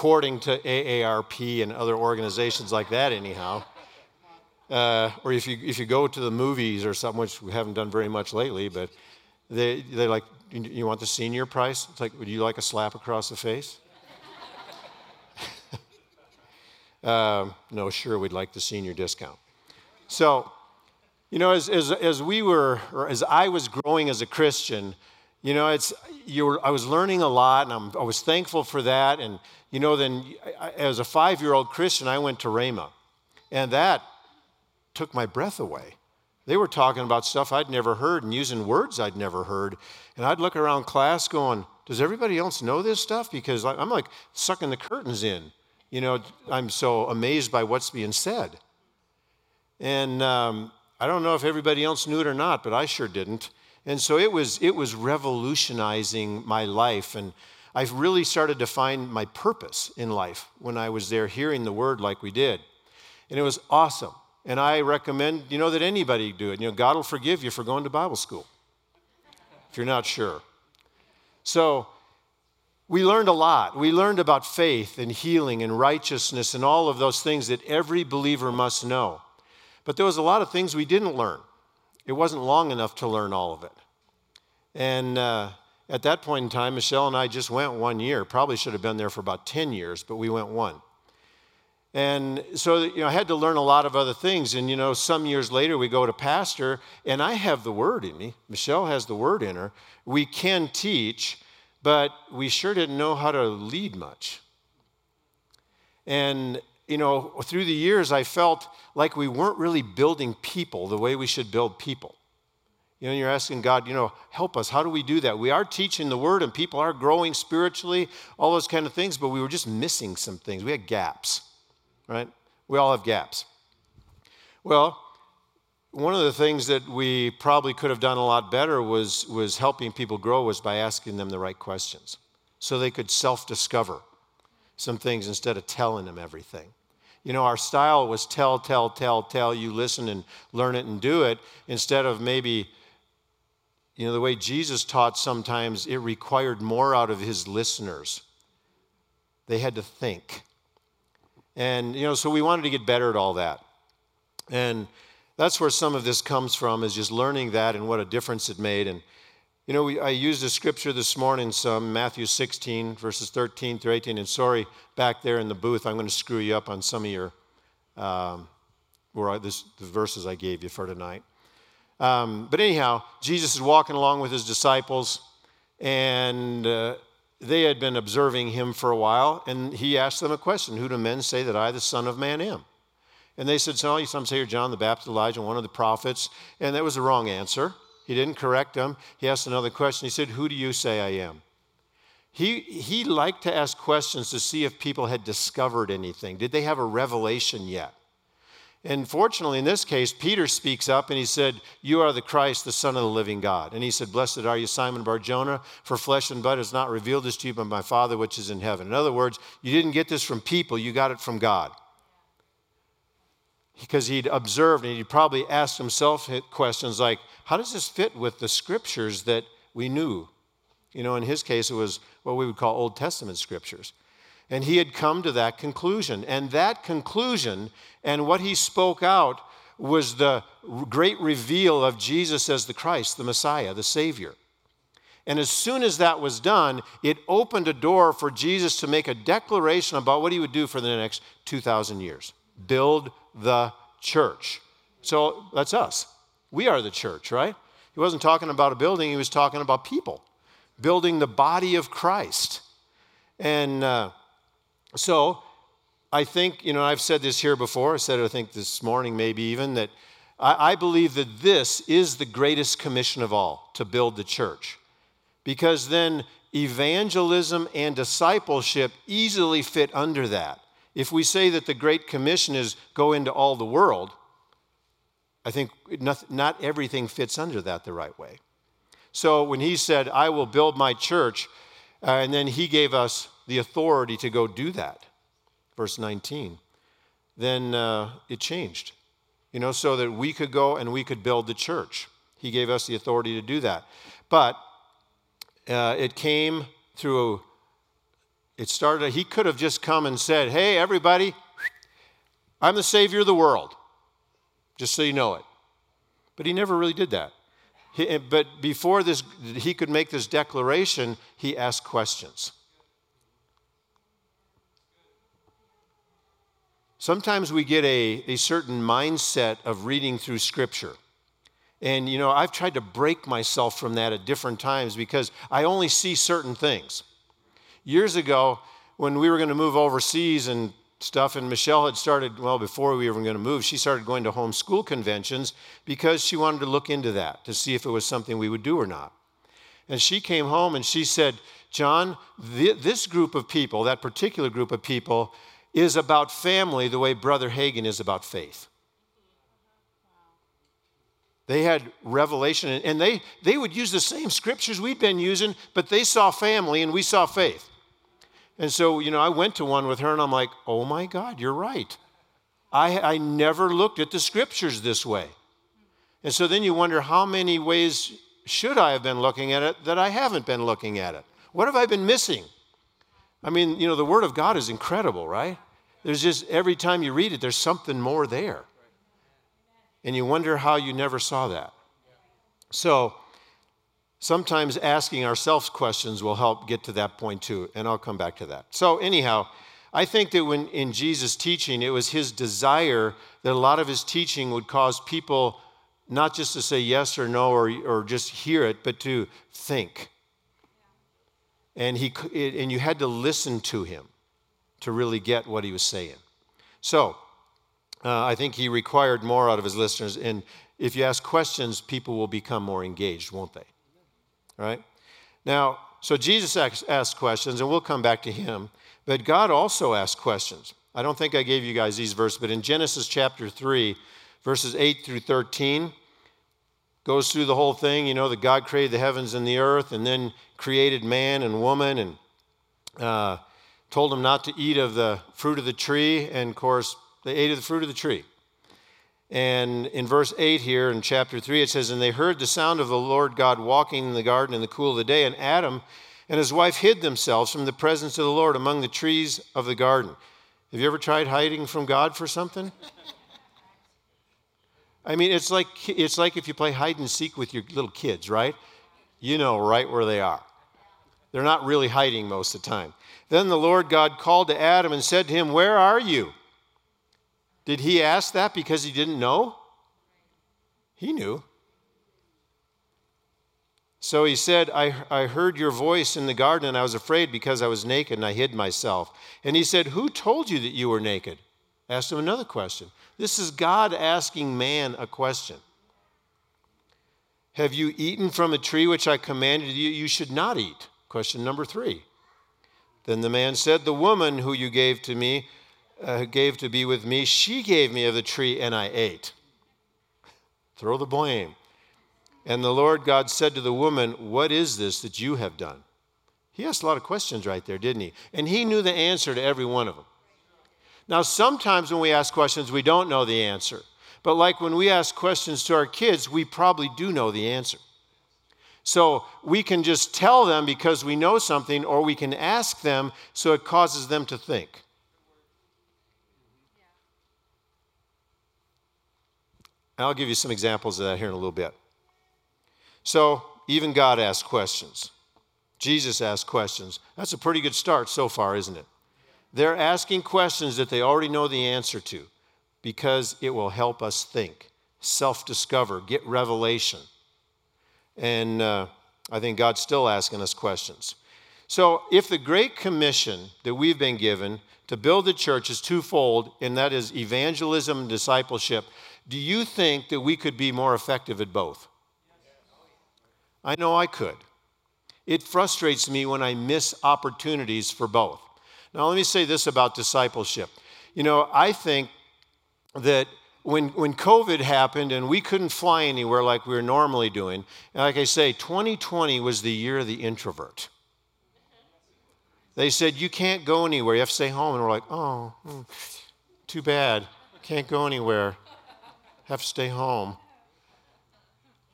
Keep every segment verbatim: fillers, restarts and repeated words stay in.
according to A A R P and other organizations like that anyhow. Uh, or if you if you go to the movies or something, which we haven't done very much lately, but they they like, you want the senior price? It's like, would you like a slap across the face? um, no, sure, we'd like the senior discount. So, you know, as as as we were, or as I was growing as a Christian, you know, it's you were, I was learning a lot, and I'm, I was thankful for that. And you know, then I, as a five-year-old Christian, I went to Rhema, and that took my breath away. They were talking about stuff I'd never heard and using words I'd never heard. And I'd look around class going, does everybody else know this stuff? Because I'm like sucking the curtains in. You know, I'm so amazed by what's being said. And um, I don't know if everybody else knew it or not, but I sure didn't. And so it was it was revolutionizing my life. And I really started to find my purpose in life when I was there hearing the word like we did. And it was awesome. And I recommend, you know, that anybody do it. You know, God will forgive you for going to Bible school, if you're not sure. So we learned a lot. We learned about faith and healing and righteousness and all of those things that every believer must know. But there was a lot of things we didn't learn. It wasn't long enough to learn all of it. And uh, at that point in time, Michelle and I just went one year. Probably should have been there for about ten years, but we went one. And so, you know, I had to learn a lot of other things. And, you know, some years later, we go to pastor, and I have the word in me. Michelle has the word in her. We can teach, but we sure didn't know how to lead much. And, you know, through the years, I felt like we weren't really building people the way we should build people. You know, you're asking God, you know, help us. How do we do that? We are teaching the word, and people are growing spiritually, all those kind of things, but we were just missing some things. We had gaps. Right? We all have gaps. Well, one of the things that we probably could have done a lot better was, was helping people grow was by asking them the right questions so they could self-discover some things instead of telling them everything. You know, our style was tell, tell, tell, tell, you listen and learn it and do it, instead of maybe, you know, the way Jesus taught sometimes, it required more out of his listeners. They had to think. And, you know, so we wanted to get better at all that. And that's where some of this comes from, is just learning that and what a difference it made. And, you know, we, I used a scripture this morning, some Matthew sixteen, verses thirteen through eighteen. And sorry, back there in the booth, I'm going to screw you up on some of your, um, or this, the verses I gave you for tonight. Um, but anyhow, Jesus is walking along with his disciples, and uh, they had been observing him for a while, and he asked them a question. Who do men say that I, the Son of Man, am? And they said, so, some say you're John the Baptist, Elijah, one of the prophets. And that was the wrong answer. He didn't correct them. He asked another question. He said, who do you say I am? He he liked to ask questions to see if people had discovered anything. Did they have a revelation yet? And fortunately, in this case, Peter speaks up and he said, you are the Christ, the Son of the living God. And he said, blessed are you, Simon Bar Jonah, for flesh and blood has not revealed this to you, but my Father which is in heaven. In other words, you didn't get this from people, you got it from God. Because he'd observed and he'd probably asked himself questions like, how does this fit with the scriptures that we knew? You know, in his case, it was what we would call Old Testament scriptures. And he had come to that conclusion. And that conclusion and what he spoke out was the great reveal of Jesus as the Christ, the Messiah, the Savior. And as soon as that was done, it opened a door for Jesus to make a declaration about what he would do for the next two thousand years. Build the church. So that's us. We are the church, right? He wasn't talking about a building. He was talking about people. Building the body of Christ. And Uh, So I think, you know, I've said this here before. I said it, I think, this morning maybe even, that I, I believe that this is the greatest commission of all, to build the church. Because then evangelism and discipleship easily fit under that. If we say that the Great Commission is go into all the world, I think not, not everything fits under that the right way. So when he said, I will build my church, uh, and then he gave us the authority to go do that, verse nineteen, then uh, it changed, you know, so that we could go and we could build the church. He gave us the authority to do that. But uh, it came through It started, he could have just come and said, hey, everybody, I'm the Savior of the world, just so you know it. But he never really did that. He, but before this, he could make this declaration, he asked questions. Sometimes we get a, a certain mindset of reading through Scripture. And, you know, I've tried to break myself from that at different times because I only see certain things. Years ago, when we were going to move overseas and stuff, and Michelle had started, well, before we were going to move, she started going to homeschool conventions because she wanted to look into that to see if it was something we would do or not. And she came home and she said, John, th- this group of people, that particular group of people, is about family the way Brother Hagin is about faith. They had revelation, and they, they would use the same scriptures we'd been using, but they saw family and we saw faith. And so, you know, I went to one with her, and I'm like, oh, my God, you're right. I, I never looked at the scriptures this way. And so then you wonder, how many ways should I have been looking at it that I haven't been looking at it? What have I been missing? I mean, you know, the Word of God is incredible, right? There's just, every time you read it, there's something more there. And you wonder how you never saw that. So sometimes asking ourselves questions will help get to that point too, and I'll come back to that. So anyhow, I think that when in Jesus' teaching, it was his desire that a lot of his teaching would cause people not just to say yes or no or, or just hear it, but to think. And he and you had to listen to him to really get what he was saying. So Uh, I think he required more out of his listeners. And if you ask questions, people will become more engaged, won't they? All right? Now, so Jesus asked questions, and we'll come back to him. But God also asked questions. I don't think I gave you guys these verses, but in Genesis chapter three, verses eight through thirteen, goes through the whole thing, you know, that God created the heavens and the earth and then created man and woman and uh, told them not to eat of the fruit of the tree. And, of course, they ate of the fruit of the tree. And in verse eight here in chapter three, it says, and they heard the sound of the Lord God walking in the garden in the cool of the day, and Adam and his wife hid themselves from the presence of the Lord among the trees of the garden. Have you ever tried hiding from God for something? I mean, it's like it's like if you play hide and seek with your little kids, right? You know right where they are. They're not really hiding most of the time. Then the Lord God called to Adam and said to him, where are you? Did he ask that because he didn't know? He knew. So he said, I, I heard your voice in the garden, and I was afraid because I was naked, and I hid myself. And he said, who told you that you were naked? Asked him another question. This is God asking man a question. Have you eaten from a tree which I commanded you you should not eat? Question number three. Then the man said, the woman who you gave to me, Uh, gave to be with me, she gave me of the tree, and I ate. Throw the blame. And the Lord God said to the woman, what is this that you have done? He asked a lot of questions right there, didn't he? And he knew the answer to every one of them. Now, sometimes when we ask questions, we don't know the answer. But like when we ask questions to our kids, we probably do know the answer. So we can just tell them because we know something, or we can ask them so it causes them to think. I'll give you some examples of that here in a little bit. So even God asked questions. Jesus asked questions. That's a pretty good start so far, isn't it? They're asking questions that they already know the answer to because it will help us think, self-discover, get revelation. And uh, I think God's still asking us questions. So if the Great Commission that we've been given to build the church is twofold, and that is evangelism and discipleship, do you think that we could be more effective at both? I know I could. It frustrates me when I miss opportunities for both. Now, let me say this about discipleship. You know, I think that when when COVID happened and we couldn't fly anywhere like we were normally doing, and like I say, twenty twenty was the year of the introvert. They said, you can't go anywhere. You have to stay home. And we're like, oh, too bad. Can't go anywhere. Have to stay home.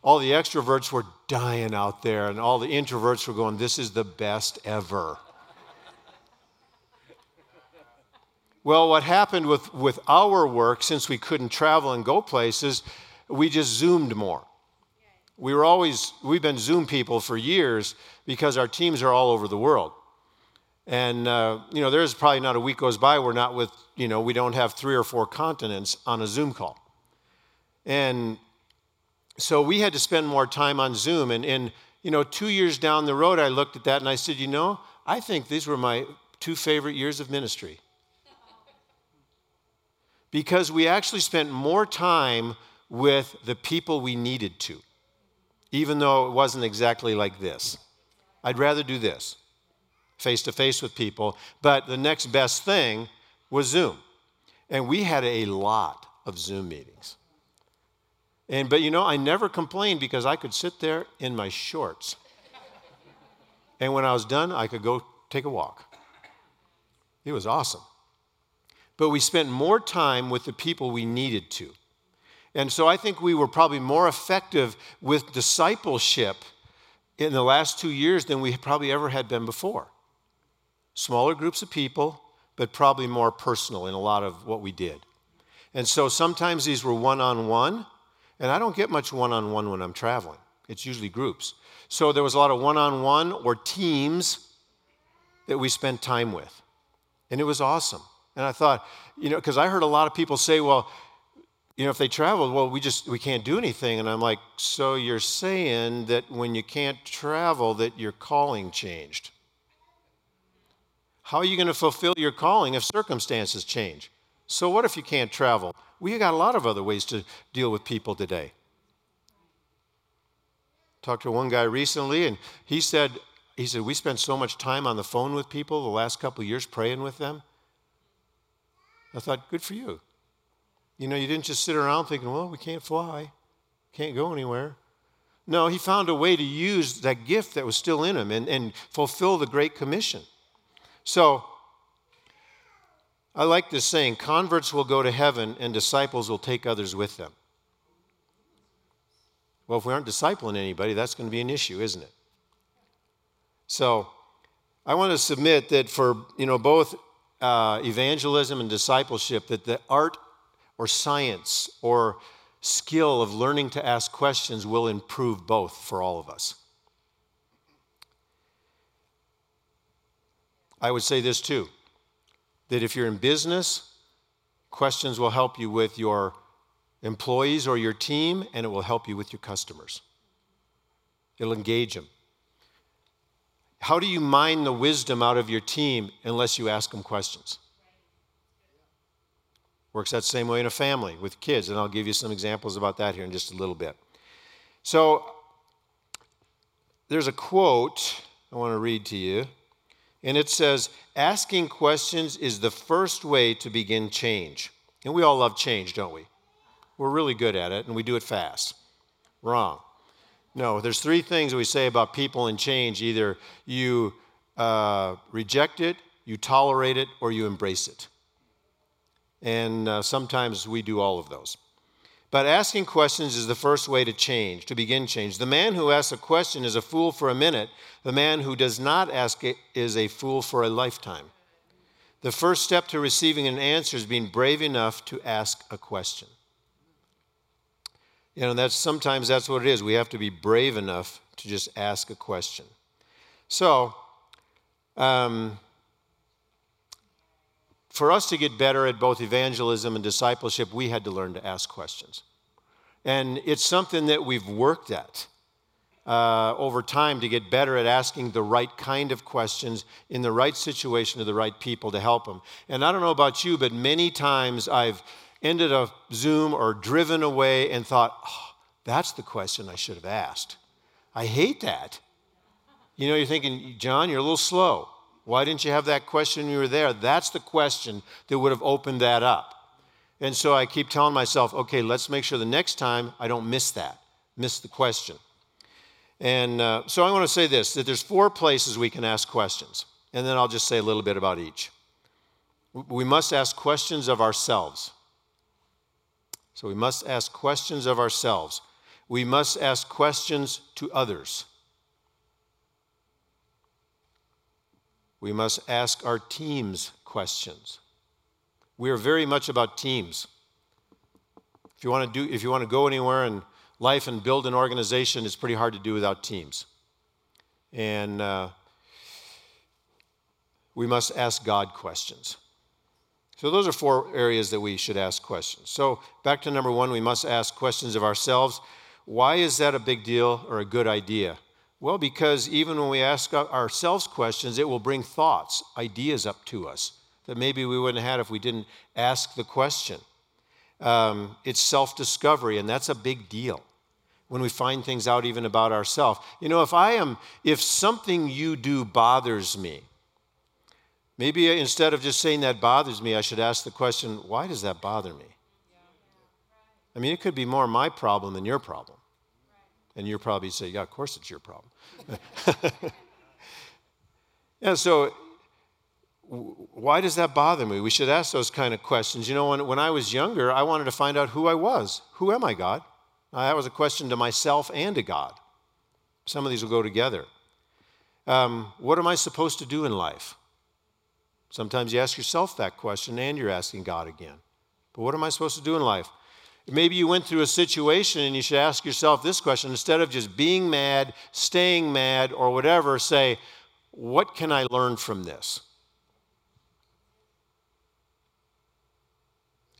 All the extroverts were dying out there, and all the introverts were going, this is the best ever. Well, what happened with, with our work, since we couldn't travel and go places, we just Zoomed more. We were always, we've been Zoom people for years because our teams are all over the world. And, uh, you know, there's probably not a week goes by we're not with, you know, we don't have three or four continents on a Zoom call. And so we had to spend more time on Zoom. And, and, you know, two years down the road, I looked at that and I said, you know, I think these were my two favorite years of ministry. Because we actually spent more time with the people we needed to. Even though it wasn't exactly like this. I'd rather do this, face-to-face with people. But the next best thing was Zoom. And we had a lot of Zoom meetings. And but, you know, I never complained because I could sit there in my shorts. And when I was done, I could go take a walk. It was awesome. But we spent more time with the people we needed to. And so I think we were probably more effective with discipleship in the last two years than we probably ever had been before. Smaller groups of people, but probably more personal in a lot of what we did. And so sometimes these were one-on-one, and I don't get much one-on-one when I'm traveling. It's usually groups. So there was a lot of one-on-one or teams that we spent time with. And it was awesome. And I thought, you know, because I heard a lot of people say, well, you know, if they traveled, well, we just, we can't do anything. And I'm like, so you're saying that when you can't travel, that your calling changed. How are you going to fulfill your calling if circumstances change? So what if you can't travel? We got a lot of other ways to deal with people today. Talked to one guy recently, and he said, he said, we spent so much time on the phone with people the last couple of years praying with them. I thought, good for you. You know, you didn't just sit around thinking, well, we can't fly, can't go anywhere. No, he found a way to use that gift that was still in him and, and fulfill the Great Commission. So I like this saying, converts will go to heaven and disciples will take others with them. Well, if we aren't discipling anybody, that's going to be an issue, isn't it? So I want to submit that for, you know, both uh, evangelism and discipleship, that the art or science, or skill of learning to ask questions will improve both for all of us. I would say this too, that if you're in business, questions will help you with your employees or your team, and it will help you with your customers. It'll engage them. How do you mine the wisdom out of your team unless you ask them questions? Works that same way in a family with kids, and I'll give you some examples about that here in just a little bit. So there's a quote I want to read to you, and it says, asking questions is the first way to begin change. And we all love change, don't we? We're really good at it, and we do it fast. Wrong. No, there's three things we say about people and change. Either you uh, reject it, you tolerate it, or you embrace it. And uh, sometimes we do all of those. But asking questions is the first way to change, to begin change. The man who asks a question is a fool for a minute. The man who does not ask it is a fool for a lifetime. The first step to receiving an answer is being brave enough to ask a question. You know, that's sometimes that's what it is. We have to be brave enough to just ask a question. So, um... for us to get better at both evangelism and discipleship, we had to learn to ask questions. And it's something that we've worked at uh, over time to get better at asking the right kind of questions in the right situation to the right people to help them. And I don't know about you, but many times I've ended a Zoom or driven away and thought, oh, that's the question I should have asked. I hate that. You know, you're thinking, John, you're a little slow. Why didn't you have that question when you were there? That's the question that would have opened that up. And so I keep telling myself, okay, let's make sure the next time I don't miss that, miss the question. And uh, so I want to say this, that there's four places we can ask questions. And then I'll just say a little bit about each. We must ask questions of ourselves. So we must ask questions of ourselves. We must ask questions to others. We must ask our teams questions. We are very much about teams. If you want to do, if you want to go anywhere in life and build an organization, it's pretty hard to do without teams. And uh, we must ask God questions. So those are four areas that we should ask questions. So back to number one, we must ask questions of ourselves. Why is that a big deal or a good idea? Well, because even when we ask ourselves questions, it will bring thoughts, ideas up to us that maybe we wouldn't have had if we didn't ask the question. Um, it's self-discovery, and that's a big deal when we find things out even about ourselves. You know, if I am, if something you do bothers me, maybe instead of just saying that bothers me, I should ask the question, why does that bother me? I mean, it could be more my problem than your problem. And you'll probably say, yeah, of course it's your problem. Yeah, so why does that bother me? We should ask those kind of questions. You know, when, when I was younger, I wanted to find out who I was. Who am I, God? Uh, that was a question to myself and to God. Some of these will go together. Um, what am I supposed to do in life? Sometimes you ask yourself that question and you're asking God again. But what am I supposed to do in life? Maybe you went through a situation and you should ask yourself this question. Instead of just being mad, staying mad, or whatever, say, what can I learn from this?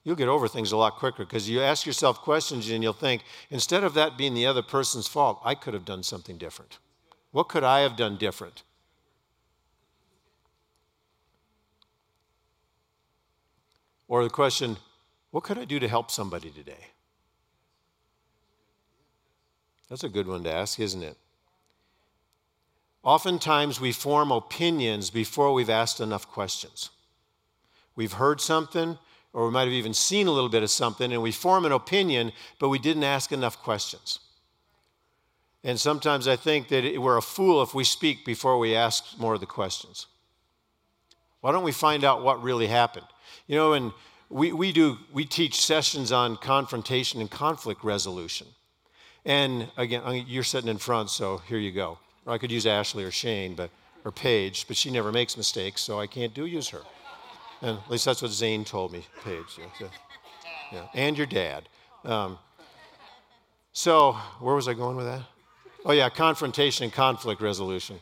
You'll get over things a lot quicker because you ask yourself questions and you'll think, instead of that being the other person's fault, I could have done something different. What could I have done different? Or the question, what could I do to help somebody today? That's a good one to ask, isn't it? Oftentimes we form opinions before we've asked enough questions. We've heard something, or we might have even seen a little bit of something, and we form an opinion, but we didn't ask enough questions. And sometimes I think that we're a fool if we speak before we ask more of the questions. Why don't we find out what really happened? You know, and we, we do, we teach sessions on confrontation and conflict resolution. And again, you're sitting in front, so here you go. Or I could use Ashley or Shane, but or Paige, but she never makes mistakes, so I can't do use her. And at least that's what Zane told me, Paige. Yeah, yeah. And your dad. Um, so where was I going with that? Oh, yeah, confrontation and conflict resolution.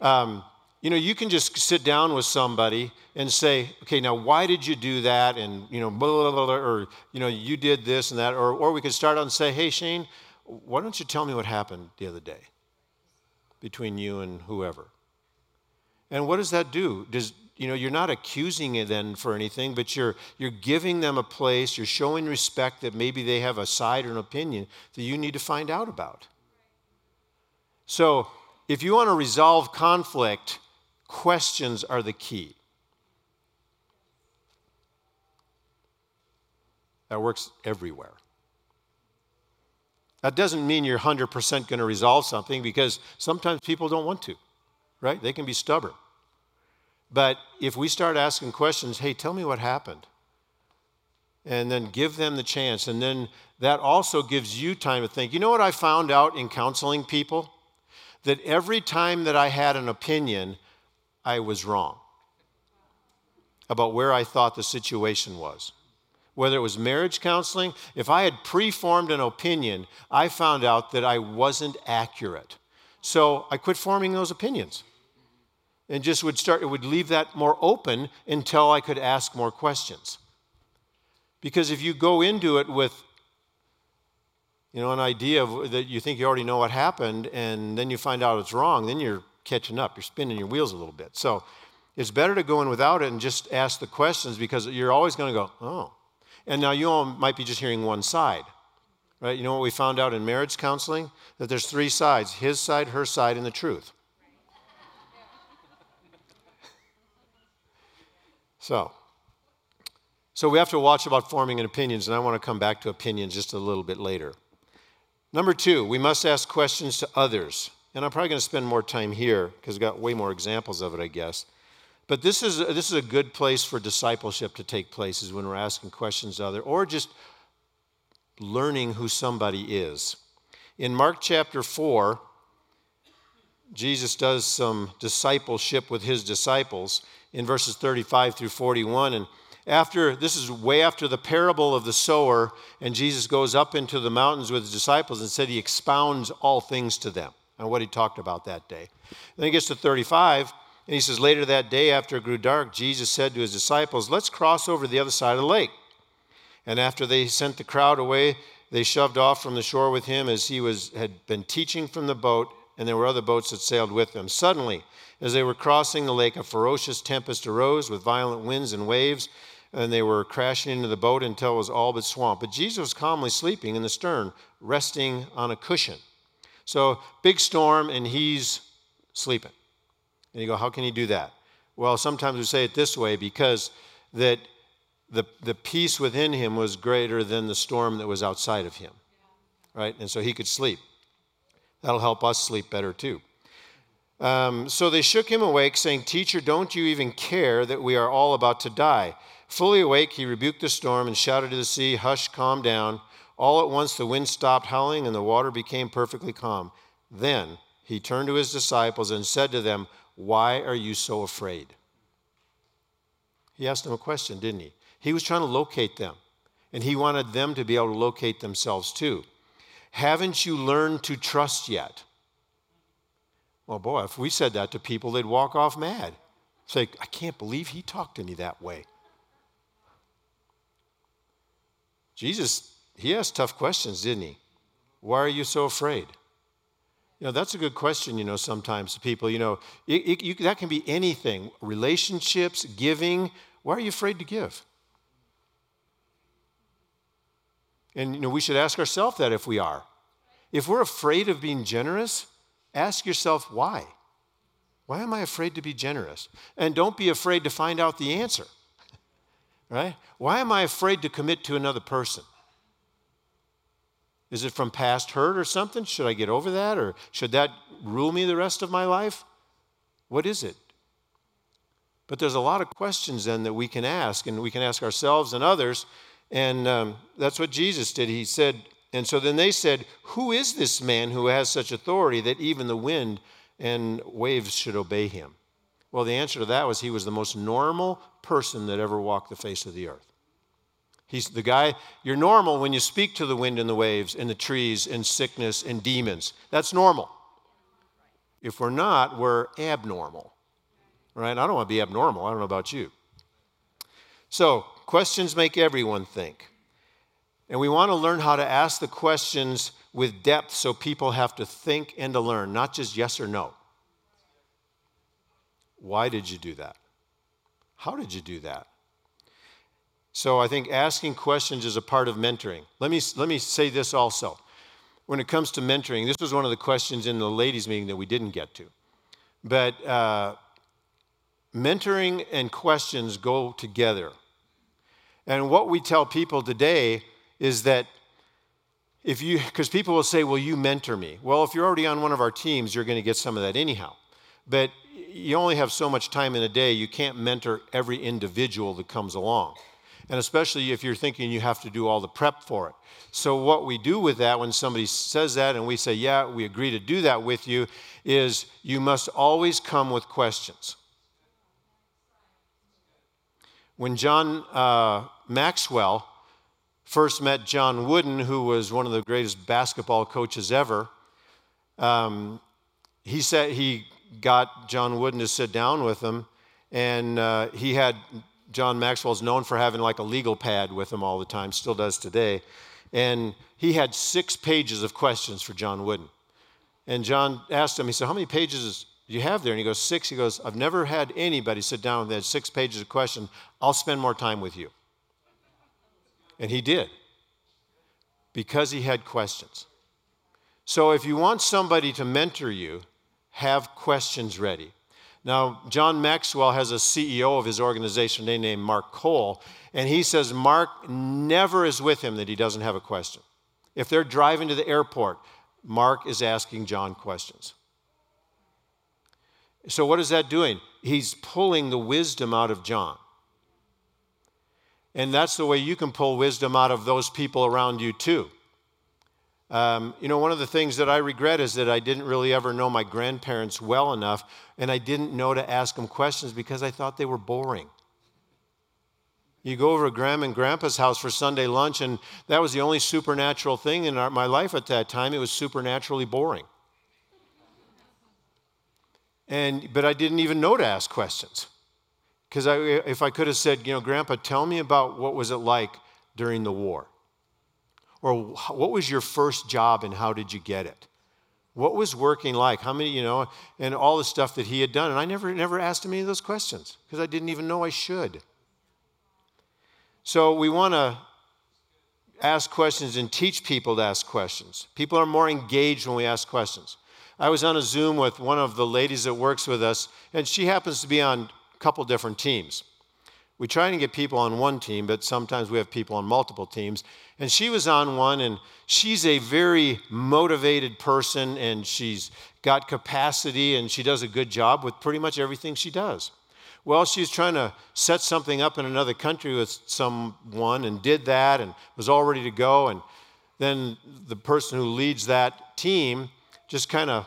Um, you know, you can just sit down with somebody and say, okay, now why did you do that? And, you know, blah, blah, blah, blah, or, you know, you did this and that. Or, or we could start out and say, hey, Shane, why don't you tell me what happened the other day between you and whoever? And what does that do? Does You know, you're not accusing them for anything, but you're you're giving them a place, you're showing respect that maybe they have a side or an opinion that you need to find out about. So if you want to resolve conflict, questions are the key. That works everywhere. That doesn't mean you're one hundred percent going to resolve something because sometimes people don't want to, right? They can be stubborn. But if we start asking questions, hey, tell me what happened, and then give them the chance, and then that also gives you time to think. You know what I found out in counseling people? That every time that I had an opinion, I was wrong about where I thought the situation was. Whether it was marriage counseling, if I had preformed an opinion, I found out that I wasn't accurate. So I quit forming those opinions. And just would start, it would leave that more open until I could ask more questions. Because if you go into it with, you know, an idea of, that you think you already know what happened, and then you find out it's wrong, then you're catching up, you're spinning your wheels a little bit. So it's better to go in without it and just ask the questions because you're always going to go, oh. And now you all might be just hearing one side, right? You know what we found out in marriage counseling? That there's three sides, his side, her side, and the truth. So, so we have to watch about forming an opinions, and I want to come back to opinions just a little bit later. Number two, we must ask questions to others. And I'm probably going to spend more time here because I've got way more examples of it, I guess. But this is this is a good place for discipleship to take place is when we're asking questions to others or just learning who somebody is. In Mark chapter four, Jesus does some discipleship with his disciples in verses thirty-five through forty-one, and after, this is way after the parable of the sower, and Jesus goes up into the mountains with his disciples and said he expounds all things to them on what he talked about that day. Then he gets to thirty-five, and he says, later that day after it grew dark, Jesus said to his disciples, let's cross over to the other side of the lake. And after they sent the crowd away, they shoved off from the shore with him as he was had been teaching from the boat, and there were other boats that sailed with them. Suddenly, as they were crossing the lake, a ferocious tempest arose with violent winds and waves, and they were crashing into the boat until it was all but swamped. But Jesus was calmly sleeping in the stern, resting on a cushion. So, big storm, and he's sleeping. And you go, how can he do that? Well, sometimes we say it this way, because that the the peace within him was greater than the storm that was outside of him, right? And so he could sleep. That'll help us sleep better, too. Um, so they shook him awake, saying, teacher, don't you even care that we are all about to die? Fully awake, he rebuked the storm and shouted to the sea, hush, calm down. All at once the wind stopped howling and the water became perfectly calm. Then he turned to his disciples and said to them, why are you so afraid? He asked them a question, didn't he? He was trying to locate them, and he wanted them to be able to locate themselves too. Haven't you learned to trust yet? Well, boy, if we said that to people, they'd walk off mad. Say, I can't believe he talked to me that way. Jesus, he asked tough questions, didn't he? Why are you so afraid? You know, that's a good question, you know, sometimes to people. You know, it, it, you, that can be anything. Relationships, giving. Why are you afraid to give? And, you know, we should ask ourselves that if we are. If we're afraid of being generous, ask yourself why. Why am I afraid to be generous? And don't be afraid to find out the answer, right? Why am I afraid to commit to another person? Is it from past hurt or something? Should I get over that, or should that rule me the rest of my life? What is it? But there's a lot of questions then that we can ask, and we can ask ourselves and others, and um, that's what Jesus did. He said, and so then they said, who is this man who has such authority that even the wind and waves should obey him? Well, the answer to that was he was the most normal person that ever walked the face of the earth. He's the guy, you're normal when you speak to the wind and the waves and the trees and sickness and demons. That's normal. If we're not, we're abnormal, right? I don't want to be abnormal. I don't know about you. So questions make everyone think. And we want to learn how to ask the questions with depth so people have to think and to learn, not just yes or no. Why did you do that? How did you do that? So I think asking questions is a part of mentoring. Let me let me say this also. When it comes to mentoring, this was one of the questions in the ladies' meeting that we didn't get to. But uh, mentoring and questions go together. And what we tell people today is that if you, because people will say, will you mentor me? Well, if you're already on one of our teams, you're going to get some of that anyhow. But you only have so much time in a day. You can't mentor every individual that comes along. And especially if you're thinking you have to do all the prep for it. So what we do with that when somebody says that and we say, yeah, we agree to do that with you, is you must always come with questions. When John uh, Maxwell first met John Wooden, who was one of the greatest basketball coaches ever, um, he said he got John Wooden to sit down with him, and uh, he had... John Maxwell is known for having like a legal pad with him all the time, still does today. And he had six pages of questions for John Wooden. And John asked him, he said, how many pages do you have there? And he goes, six. He goes, I've never had anybody sit down with me that had six pages of questions. I'll spend more time with you. And he did, because he had questions. So if you want somebody to mentor you, have questions ready. Now, John Maxwell has a C E O of his organization named Mark Cole, and he says Mark never is with him that he doesn't have a question. If they're driving to the airport, Mark is asking John questions. So what is that doing? He's pulling the wisdom out of John. And that's the way you can pull wisdom out of those people around you too. Um, you know, one of the things that I regret is that I didn't really ever know my grandparents well enough, and I didn't know to ask them questions because I thought they were boring. You go over to Grandma and Grandpa's house for Sunday lunch, and that was the only supernatural thing in our, my life at that time. It was supernaturally boring. And but I didn't even know to ask questions. Because I, if I could have said, you know, Grandpa, tell me about what was it like during the war? Or what was your first job and how did you get it? What was working like? How many, you know, and all the stuff that he had done. And I never, never asked him any of those questions because I didn't even know I should. So we want to ask questions and teach people to ask questions. People are more engaged when we ask questions. I was on a Zoom with one of the ladies that works with us, and she happens to be on a couple different teams. We try and get people on one team, but sometimes we have people on multiple teams. And she was on one, and she's a very motivated person, and she's got capacity, and she does a good job with pretty much everything she does. Well, she's trying to set something up in another country with someone and did that and was all ready to go. And then the person who leads that team just kind of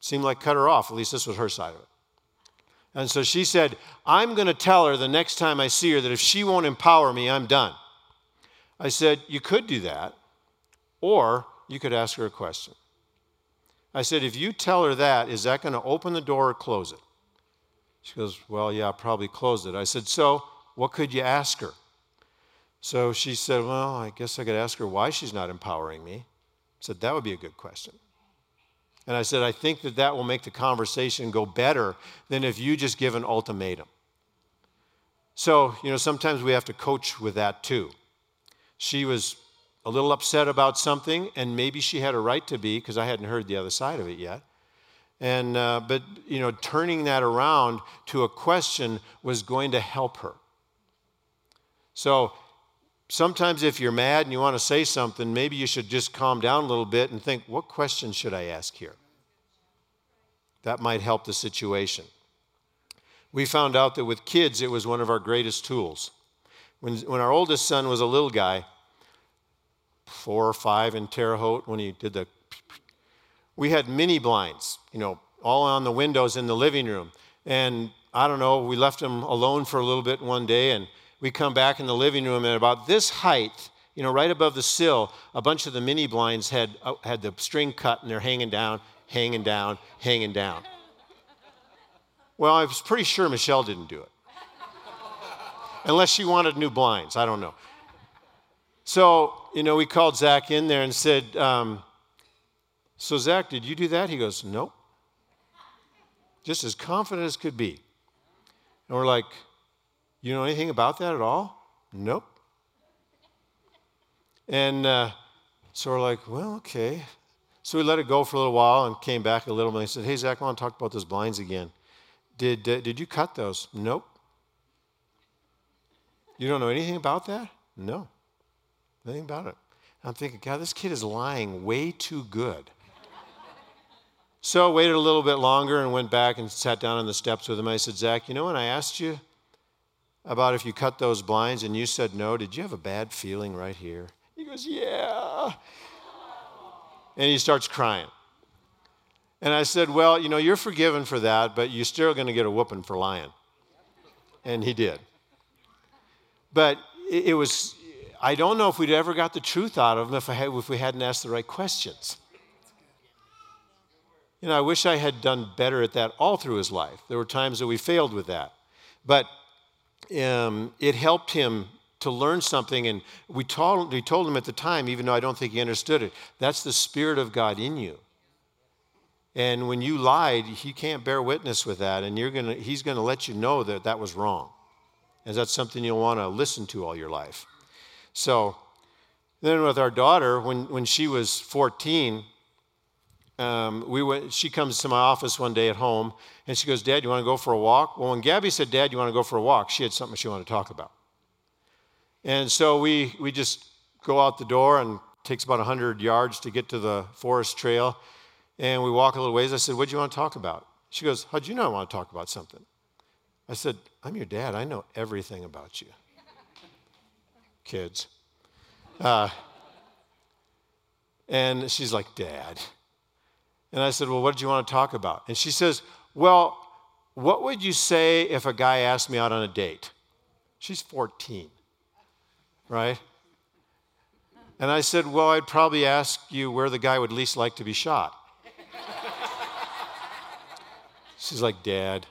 seemed like cut her off. At least this was her side of it. And so she said, I'm going to tell her the next time I see her that if she won't empower me, I'm done. I said, you could do that, or you could ask her a question. I said, if you tell her that, is that going to open the door or close it? She goes, well, yeah, I probably closed it. I said, so what could you ask her? So she said, well, I guess I could ask her why she's not empowering me. I said, that would be a good question. And I said, I think that that will make the conversation go better than if you just give an ultimatum. So, you know, sometimes we have to coach with that too. She was a little upset about something, and maybe she had a right to be because I hadn't heard the other side of it yet. And uh, but, you know, turning that around to a question was going to help her. So sometimes if you're mad and you want to say something, maybe you should just calm down a little bit and think, what question should I ask here? That might help the situation. We found out that with kids, it was one of our greatest tools. When, when our oldest son was a little guy, four or five in Terre Haute, when he did the... We had mini blinds, you know, all on the windows in the living room. And I don't know, we left him alone for a little bit one day, and we come back in the living room, and about this height, you know, right above the sill, a bunch of the mini blinds had uh, had the string cut, and they're hanging down, hanging down, hanging down. Well, I was pretty sure Michelle didn't do it. Unless she wanted new blinds, I don't know. So, you know, we called Zach in there and said, um, so Zach, did you do that? He goes, nope. Just as confident as could be. And we're like, you know anything about that at all? Nope. And uh, so we're like, well, okay. So we let it go for a little while and came back a little bit. And I said, hey, Zach, I want to talk about those blinds again. Did, uh, did you cut those? Nope. You don't know anything about that? No. Nothing about it. I'm thinking, God, this kid is lying way too good. So I waited a little bit longer and went back and sat down on the steps with him. I said, Zach, you know when I asked you about if you cut those blinds and you said no, did you have a bad feeling right here? He goes, yeah. And he starts crying. And I said, well, you know, you're forgiven for that, but you're still going to get a whooping for lying. And he did. But it was... I don't know if we'd ever got the truth out of them if, I had, if we hadn't asked the right questions. You know, I wish I had done better at that all through his life. There were times that we failed with that. But um, it helped him to learn something, and we told, we told him at the time, even though I don't think he understood it, that's the Spirit of God in you. And when you lied, he can't bear witness with that, and you're gonna, he's going to let you know that that was wrong. And that's something you'll want to listen to all your life. So then with our daughter, when, when she was fourteen, um, we went, she comes to my office one day at home, and she goes, Dad, you want to go for a walk? Well, when Gabby said, Dad, you want to go for a walk, she had something she wanted to talk about. And so we, we just go out the door, and it takes about one hundred yards to get to the forest trail, and we walk a little ways. I said, what do you want to talk about? She goes, how'd you know I want to talk about something? I said, I'm your dad. I know everything about you. Kids. Uh, and she's like, Dad. And I said, well, what did you want to talk about? And she says, well, what would you say if a guy asked me out on a date? She's fourteen, right? And I said, well, I'd probably ask you where the guy would least like to be shot. She's like, Dad.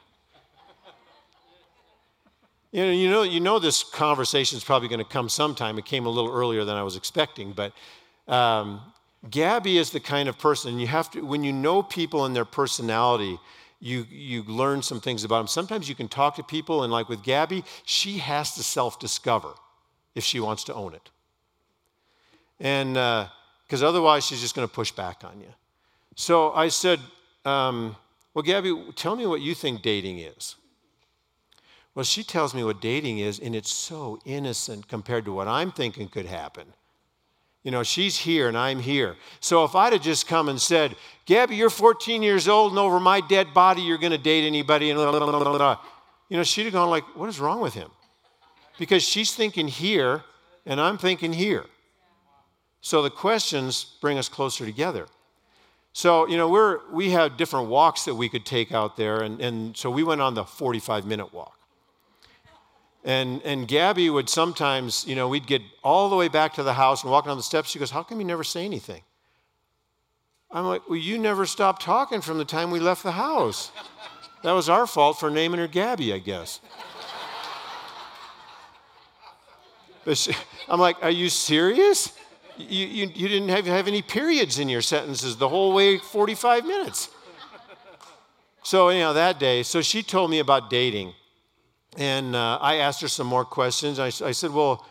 You know, you know, you know this conversation is probably going to come sometime. It came a little earlier than I was expecting, but um, Gabby is the kind of person you have to, when you know people and their personality, you you learn some things about them. Sometimes you can talk to people, and like with Gabby, she has to self-discover if she wants to own it. And because uh, otherwise she's just going to push back on you. So I said, um, well, Gabby, tell me what you think dating is. Well, she tells me what dating is, and it's so innocent compared to what I'm thinking could happen. You know, she's here and I'm here. So if I'd have just come and said, Gabby, you're fourteen years old, and over my dead body you're going to date anybody, and blah, blah, blah, blah, blah. You know, she'd have gone like, what is wrong with him? Because she's thinking here, and I'm thinking here. So the questions bring us closer together. So, you know, we're we have different walks that we could take out there, and, and so we went on the forty-five minute walk. And and Gabby would sometimes, you know, we'd get all the way back to the house and walking on the steps. She goes, how come you never say anything? I'm like, well, you never stopped talking from the time we left the house. That was our fault for naming her Gabby, I guess. But she, I'm like, are you serious? You you, you didn't have, have any periods in your sentences the whole way, forty-five minutes. So, anyhow, that day, so she told me about dating. And uh, I asked her some more questions. I, I said, well,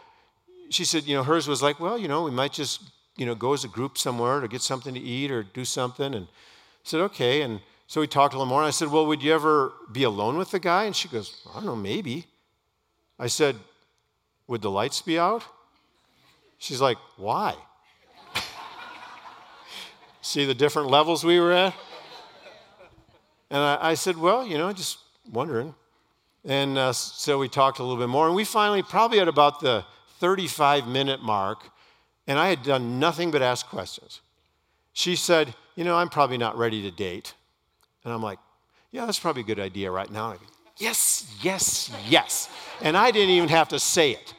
she said, you know, hers was like, well, you know, we might just, you know, go as a group somewhere to get something to eat or do something. And I said, okay. And so we talked a little more. And I said, well, would you ever be alone with the guy? And she goes, I don't know, maybe. I said, would the lights be out? She's like, why? See the different levels we were at? And I, I said, well, you know, just wondering. And uh, so we talked a little bit more. And we finally, probably at about the thirty-five minute mark, and I had done nothing but ask questions. She said, you know, I'm probably not ready to date. And I'm like, yeah, that's probably a good idea right now. And I go, yes, yes, yes. And I didn't even have to say it.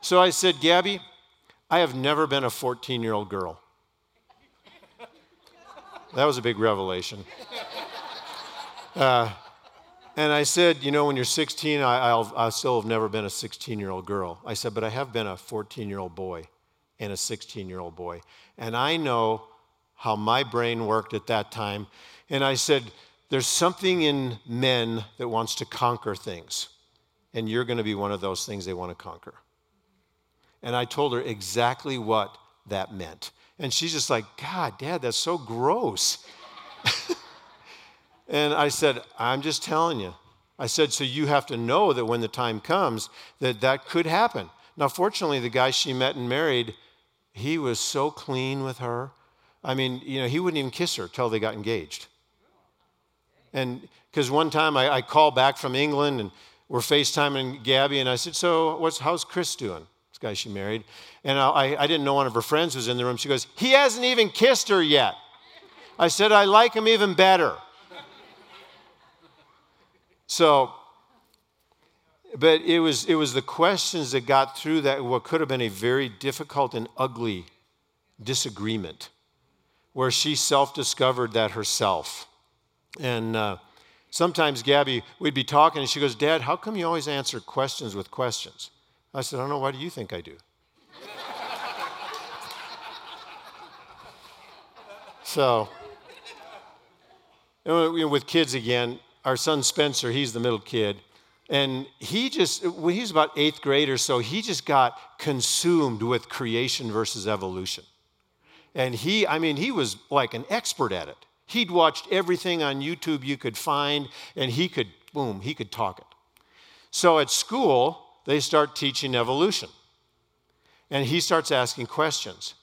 So I said, Gabby, I have never been a fourteen-year-old girl. That was a big revelation. Uh And I said, you know, when you're sixteen, I, I'll, I still have never been a sixteen-year-old girl. I said, but I have been a fourteen-year-old boy and a sixteen-year-old boy. And I know how my brain worked at that time. And I said, there's something in men that wants to conquer things. And you're going to be one of those things they want to conquer. And I told her exactly what that meant. And she's just like, God, Dad, that's so gross. And I said, I'm just telling you. I said, so you have to know that when the time comes, that that could happen. Now, fortunately, the guy she met and married, he was so clean with her. I mean, you know, he wouldn't even kiss her till they got engaged. And because one time I, I called back from England, and we're FaceTiming Gabby, and I said, so what's how's Chris doing? This guy she married. And I, I didn't know one of her friends was in the room. She goes, he hasn't even kissed her yet. I said, I like him even better. So, but it was it was the questions that got through that what could have been a very difficult and ugly disagreement, where she self-discovered that herself. And uh, sometimes, Gabby, we'd be talking, and she goes, Dad, how come you always answer questions with questions? I said, I don't know, why do you think I do? So, and, you know, with kids again, our son Spencer, he's the middle kid, and he just, when he was about eighth grade or so, he just got consumed with creation versus evolution. And he, I mean, he was like an expert at it. He'd watched everything on YouTube you could find, and he could, boom, he could talk it. So at school, they start teaching evolution, and he starts asking questions.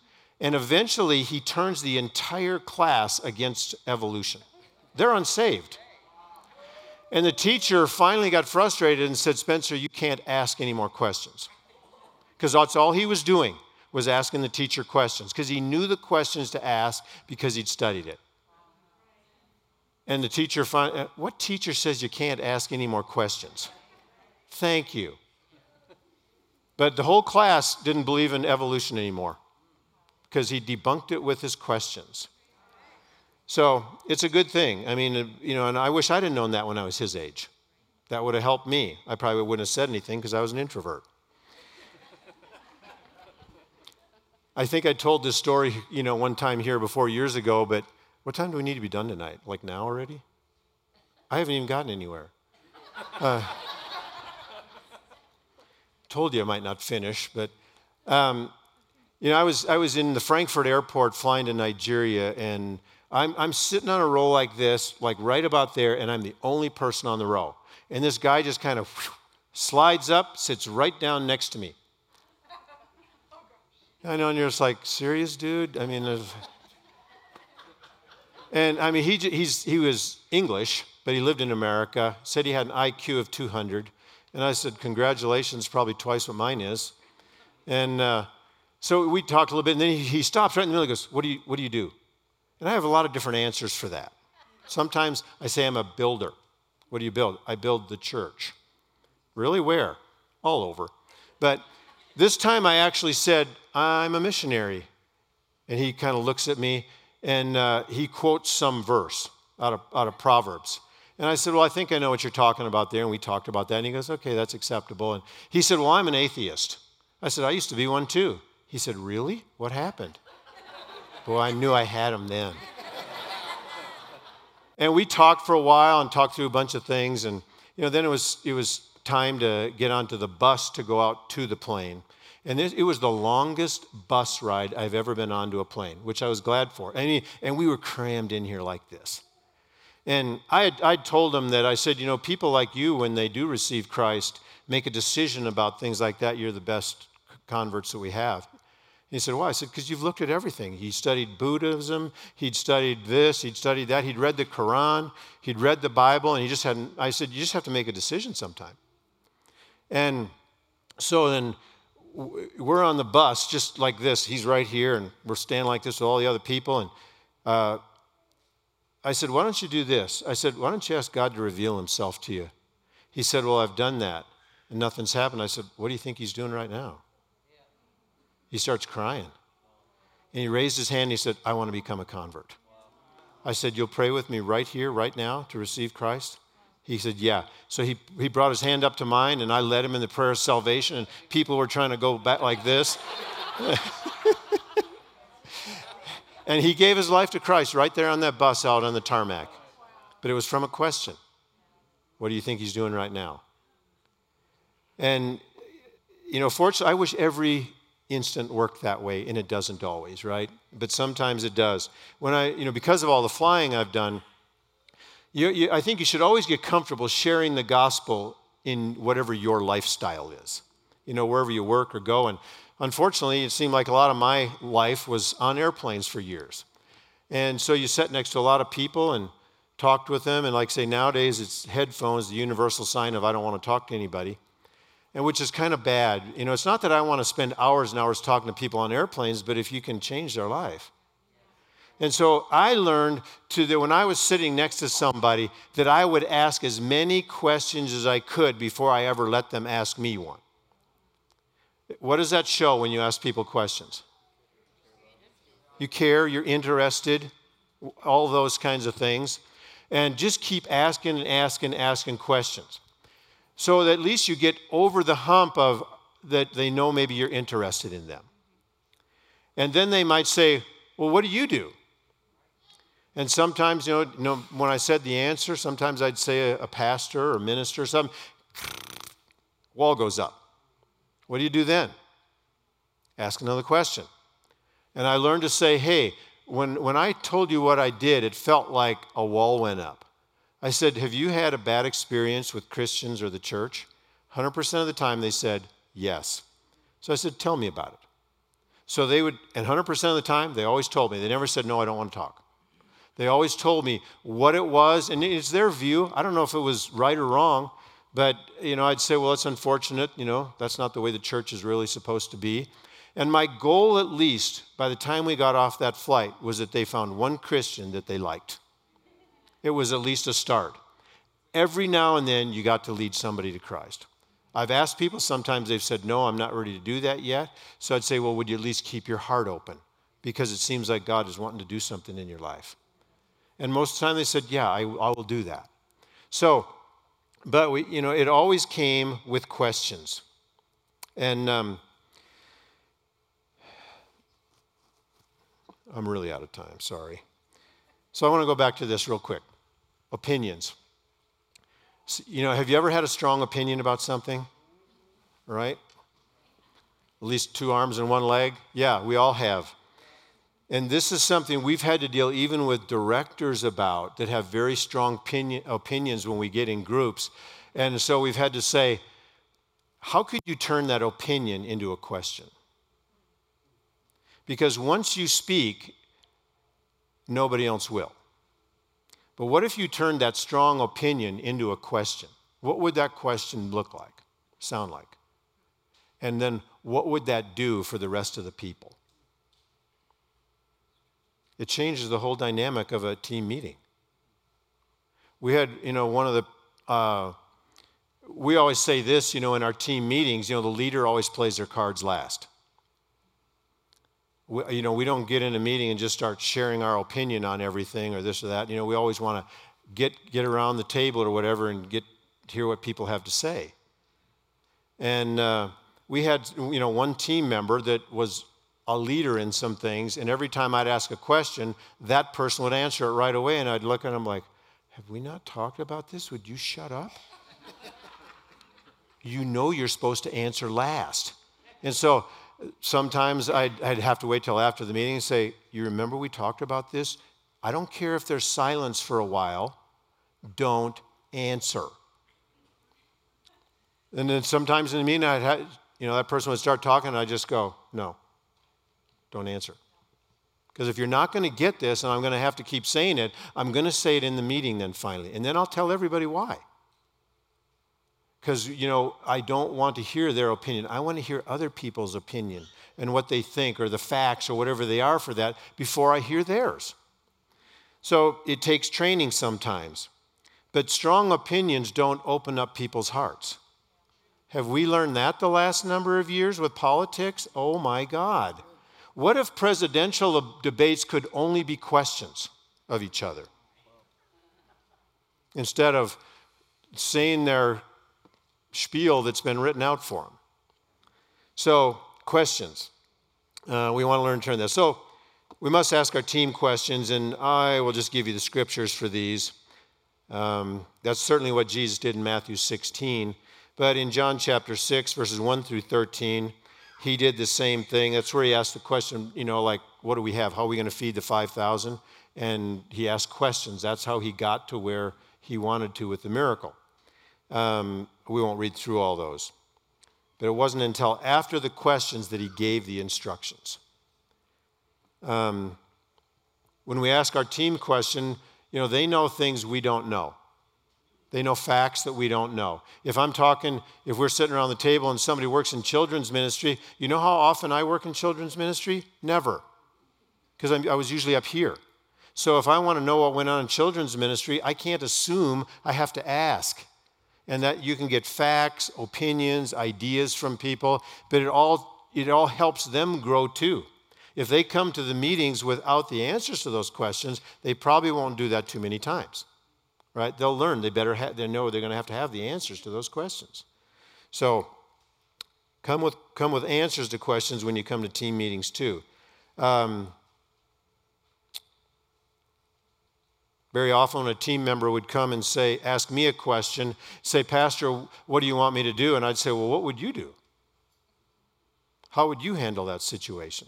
And eventually, he turns the entire class against evolution. They're unsaved. And the teacher finally got frustrated and said, Spencer, you can't ask any more questions. Because that's all he was doing, was asking the teacher questions. Because he knew the questions to ask because he'd studied it. And the teacher, fin- what teacher says you can't ask any more questions? thank you. But the whole class didn't believe in evolution anymore because he debunked it with his questions. So it's a good thing. I mean, you know, and I wish I'd have known that when I was his age. That would have helped me. I probably wouldn't have said anything because I was an introvert. I think I told this story, you know, one time here before years ago, but what time do we need to be done tonight? Like now already? I haven't even gotten anywhere. Uh, told you I might not finish, but... Um, You know, I was I was in the Frankfurt airport flying to Nigeria, and I'm I'm sitting on a row like this, like right about there, and I'm the only person on the row. And this guy just kind of whew, slides up, sits right down next to me. I know, and you're just like, serious, dude? I mean, there's... and I mean, he he's he was English, but he lived in America. Said he had an I Q of two hundred, and I said, congratulations, probably twice what mine is, and. Uh, So we talked a little bit, and then he stops right in the middle and goes, what do you, what do you do? And I have a lot of different answers for that. Sometimes I say I'm a builder. What do you build? I build the church. Really? Where? All over. But this time I actually said, I'm a missionary. And he kind of looks at me, and uh, he quotes some verse out of, out of Proverbs. And I said, well, I think I know what you're talking about there, and we talked about that. And he goes, okay, that's acceptable. And he said, well, I'm an atheist. I said, I used to be one too. He said, really? What happened? Boy, I knew I had him then. And we talked for a while and talked through a bunch of things. And you know, then it was it was time to get onto the bus to go out to the plane. And this, it was the longest bus ride I've ever been on to a plane, which I was glad for. And, he, and we were crammed in here like this. And I had, I told him that, I said, you know, people like you, when they do receive Christ, make a decision about things like that. You're the best converts that we have. He said, why? I said, because you've looked at everything. He studied Buddhism. He'd studied this. He'd studied that. He'd read the Quran. He'd read the Bible. And he just hadn't, I said, you just have to make a decision sometime. And so then we're on the bus just like this. He's right here, and we're standing like this with all the other people. And uh, I said, why don't you do this? I said, why don't you ask God to reveal himself to you? He said, well, I've done that, and nothing's happened. I said, what do you think he's doing right now? He starts crying. And he raised his hand and he said, I want to become a convert. I said, you'll pray with me right here, right now, to receive Christ? He said, yeah. So he, he brought his hand up to mine, and I led him in the prayer of salvation, and people were trying to go back like this. And he gave his life to Christ right there on that bus out on the tarmac. But it was from a question. What do you think he's doing right now? And, you know, fortunately, I wish every instant work that way, and it doesn't always, right? But sometimes it does. When I, you know, because of all the flying I've done, you, you, I think you should always get comfortable sharing the gospel in whatever your lifestyle is, you know, wherever you work or go. And unfortunately, it seemed like a lot of my life was on airplanes for years. And so you sat next to a lot of people and talked with them. And like, say, nowadays it's headphones, the universal sign of I don't want to talk to anybody. And which is kind of bad. You know, it's not that I want to spend hours and hours talking to people on airplanes, but if you can change their life. And so I learned to that when I was sitting next to somebody that I would ask as many questions as I could before I ever let them ask me one. What does that show when you ask people questions? You care, you're interested, all those kinds of things. And just keep asking and asking, asking questions. So that at least you get over the hump of that they know maybe you're interested in them. And then they might say, well, what do you do? And sometimes, you know, you know when I said the answer, sometimes I'd say a, a pastor or minister or something. Wall goes up. What do you do then? Ask another question. And I learned to say, hey, when, when I told you what I did, it felt like a wall went up. I said, have you had a bad experience with Christians or the church? one hundred percent of the time they said, yes. So I said, tell me about it. So they would, and one hundred percent of the time, they always told me. They never said, no, I don't want to talk. They always told me what it was, and it's their view. I don't know if it was right or wrong, but, you know, I'd say, well, it's unfortunate. You know, that's not the way the church is really supposed to be. And my goal, at least, by the time we got off that flight, was that they found one Christian that they liked. It was at least a start. Every now and then you got to lead somebody to Christ. I've asked people, sometimes they've said, no, I'm not ready to do that yet. So I'd say, well, would you at least keep your heart open? Because it seems like God is wanting to do something in your life. And most of the time they said, yeah, I, I will do that. So, but we, you know, it always came with questions. And um, I'm really out of time, sorry. So I want to go back to this real quick. Opinions. You know, have you ever had a strong opinion about something? Right? At least two arms and one leg? Yeah, we all have. And this is something we've had to deal even with directors about that have very strong opinion, opinions when we get in groups. And so we've had to say, how could you turn that opinion into a question? Because once you speak, nobody else will. But what if you turned that strong opinion into a question? What would that question look like, sound like? And then what would that do for the rest of the people? It changes the whole dynamic of a team meeting. We had, you know, one of the, uh, we always say this, you know, in our team meetings, you know, the leader always plays their cards last. We, you know, we don't get in a meeting and just start sharing our opinion on everything or this or that. You know, we always want to get get around the table or whatever and get hear what people have to say. And uh, we had, you know, one team member that was a leader in some things, and every time I'd ask a question, that person would answer it right away, and I'd look at him like, have we not talked about this? Would you shut up? You know you're supposed to answer last. And so sometimes I'd, I'd have to wait till after the meeting and say, you remember we talked about this? I don't care if there's silence for a while. Don't answer. And then sometimes in the meeting, I'd have, you know, that person would start talking, and I'd just go, no. Don't answer. Because if you're not going to get this, and I'm going to have to keep saying it, I'm going to say it in the meeting then finally. And then I'll tell everybody why. Because, you know, I don't want to hear their opinion. I want to hear other people's opinion and what they think or the facts or whatever they are for that before I hear theirs. So it takes training sometimes. But strong opinions don't open up people's hearts. Have we learned that the last number of years with politics? Oh, my God. What if presidential debates could only be questions of each other? Instead of saying their spiel that's been written out for them. So, questions. Uh, we want to learn to turn this. So, we must ask our team questions, and I will just give you the scriptures for these. Um, that's certainly what Jesus did in Matthew sixteen. But in John chapter six, verses one through thirteen, he did the same thing. That's where he asked the question, you know, like, what do we have? How are we going to feed the five thousand? And he asked questions. That's how he got to where he wanted to with the miracle. Um, we won't read through all those. But it wasn't until after the questions that he gave the instructions. Um, when we ask our team question, you know, they know things we don't know. They know facts that we don't know. If I'm talking, if we're sitting around the table and somebody works in children's ministry, you know how often I work in children's ministry? Never. Because I was usually up here. So if I want to know what went on in children's ministry, I can't assume, I have to ask. And that you can get facts, opinions, ideas from people, but it all it all helps them grow too. If they come to the meetings without the answers to those questions, they probably won't do that too many times. Right? They'll learn. They better ha- they know they're going to have to have the answers to those questions. So come with come with answers to questions when you come to team meetings too. Um, very often a team member would come and say, ask me a question, say, Pastor, what do you want me to do? And I'd say, well, what would you do? How would you handle that situation?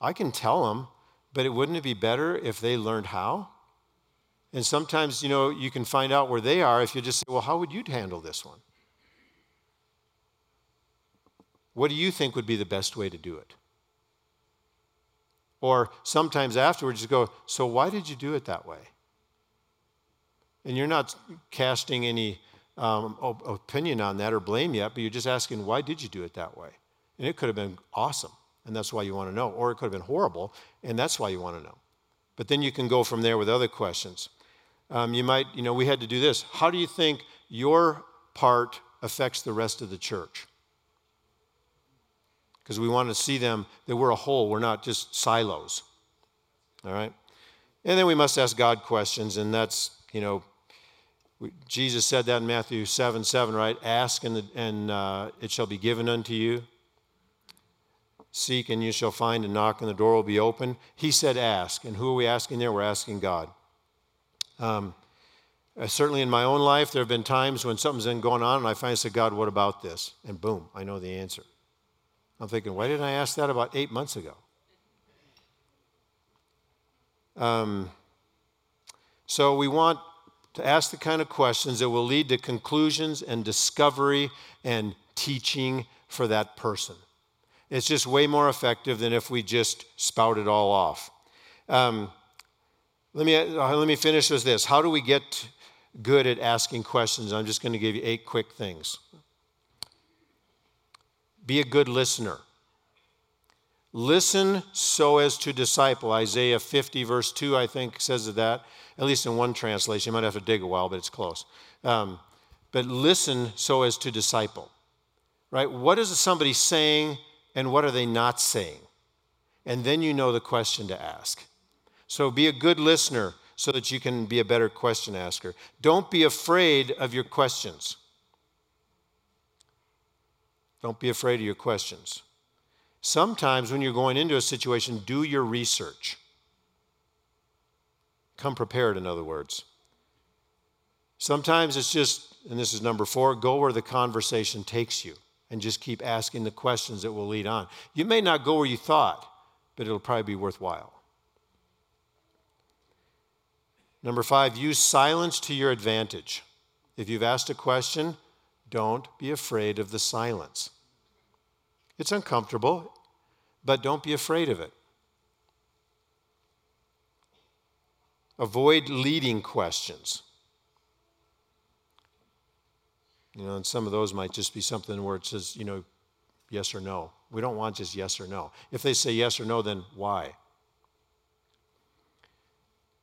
I can tell them, but it wouldn't it be better if they learned how? And sometimes, you know, you can find out where they are if you just say, well, how would you handle this one? What do you think would be the best way to do it? Or sometimes afterwards you go, so why did you do it that way? And you're not casting any um, opinion on that or blame yet, but you're just asking, why did you do it that way? And it could have been awesome, and that's why you want to know. Or it could have been horrible, and that's why you want to know. But then you can go from there with other questions. Um, you might, you know, we had to do this. How do you think your part affects the rest of the church. Because we want to see them, that we're a whole, we're not just silos. All right? And then we must ask God questions, and that's, you know, we, Jesus said that in Matthew seven seven, right? Ask and, the, and uh, it shall be given unto you. Seek and you shall find, and knock and the door will be open. He said ask, and who are we asking there? We're asking God. Um, uh, certainly in my own life, there have been times when something's been going on, and I finally said, God, what about this? And boom, I know the answer. I'm thinking, why didn't I ask that about eight months ago? Um, so we want to ask the kind of questions that will lead to conclusions and discovery and teaching for that person. It's just way more effective than if we just spout it all off. Um, let me let me finish with this. How do we get good at asking questions? I'm just going to give you eight quick things. Be a good listener. Listen so as to disciple. Isaiah fifty, verse two, I think, says that, at least in one translation. You might have to dig a while, but it's close. Um, but listen so as to disciple, right? What is somebody saying and what are they not saying? And then you know the question to ask. So be a good listener so that you can be a better question asker. Don't be afraid of your questions. Don't be afraid of your questions. Sometimes when you're going into a situation, do your research. Come prepared, in other words. Sometimes it's just, and this is number four, go where the conversation takes you and just keep asking the questions that will lead on. You may not go where you thought, but it'll probably be worthwhile. Number five, use silence to your advantage. If you've asked a question, don't be afraid of the silence. It's uncomfortable, but don't be afraid of it. Avoid leading questions. You know, and some of those might just be something where it says, you know, yes or no. We don't want just yes or no. If they say yes or no, then why?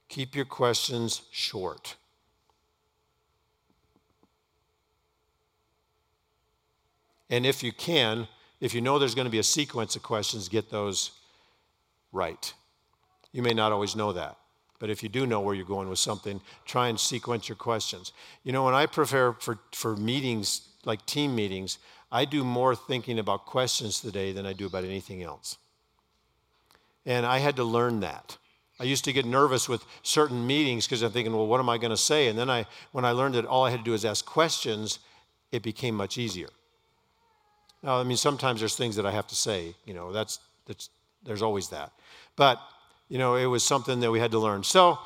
Keep your questions short. And if you can, if you know there's going to be a sequence of questions, get those right. You may not always know that, but if you do know where you're going with something, try and sequence your questions. You know, when I prepare for, for meetings, like team meetings, I do more thinking about questions today than I do about anything else. And I had to learn that. I used to get nervous with certain meetings because I'm thinking, well, what am I going to say? And then I, when I learned that all I had to do is ask questions, it became much easier. Now, I mean, sometimes there's things that I have to say, you know, that's, that's there's always that. But, you know, it was something that we had to learn. So